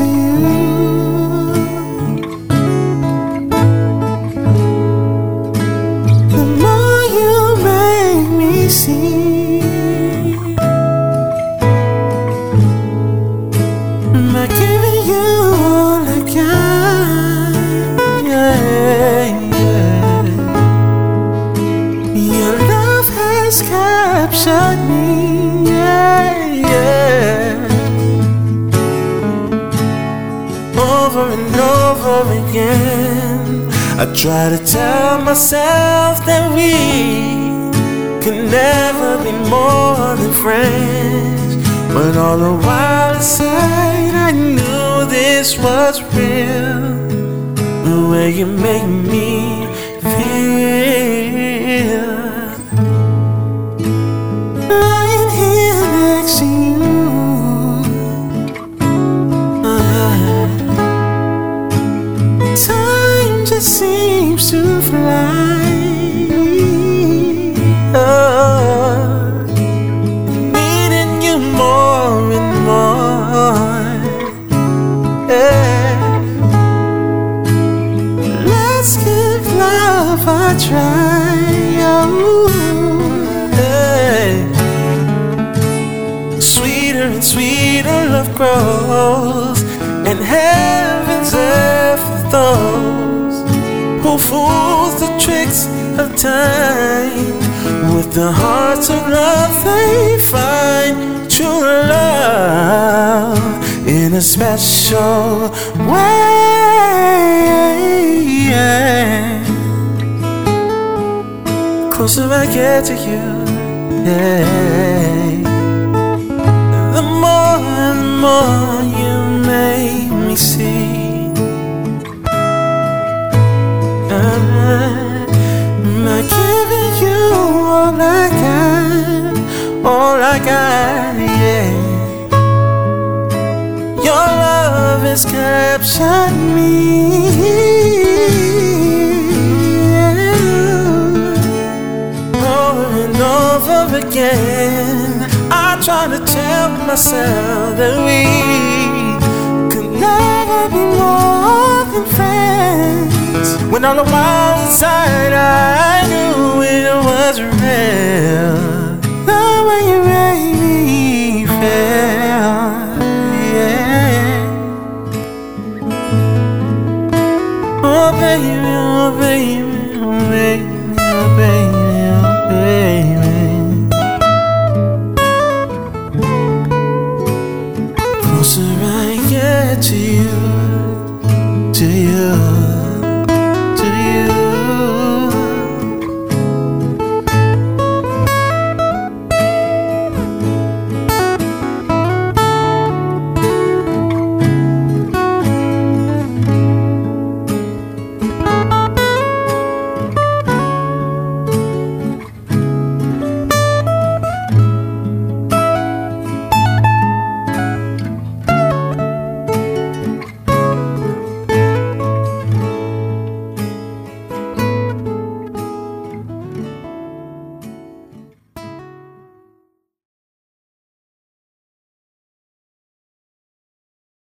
to you. The more you make me see, by giving you all I can, your love has captured me. Over and over again, I try to tell myself that we could never be more than friends, but all the while inside I knew this was real. The way you make me feel, lying here next to you, seems to fly. Needing you more and more. Yeah. Let's give love a try. Oh, yeah. Sweeter and sweeter love grows, and heaven's afterthought. Who fools the tricks of time? With the hearts of love they find true love in a special way. Closer I get to you, yeah. The more and more you make me see, by giving you all I got, yeah. Your love has captured me, yeah. Over and over again, I try to tell myself that we could never be more than friends, when all the while inside I knew it was real.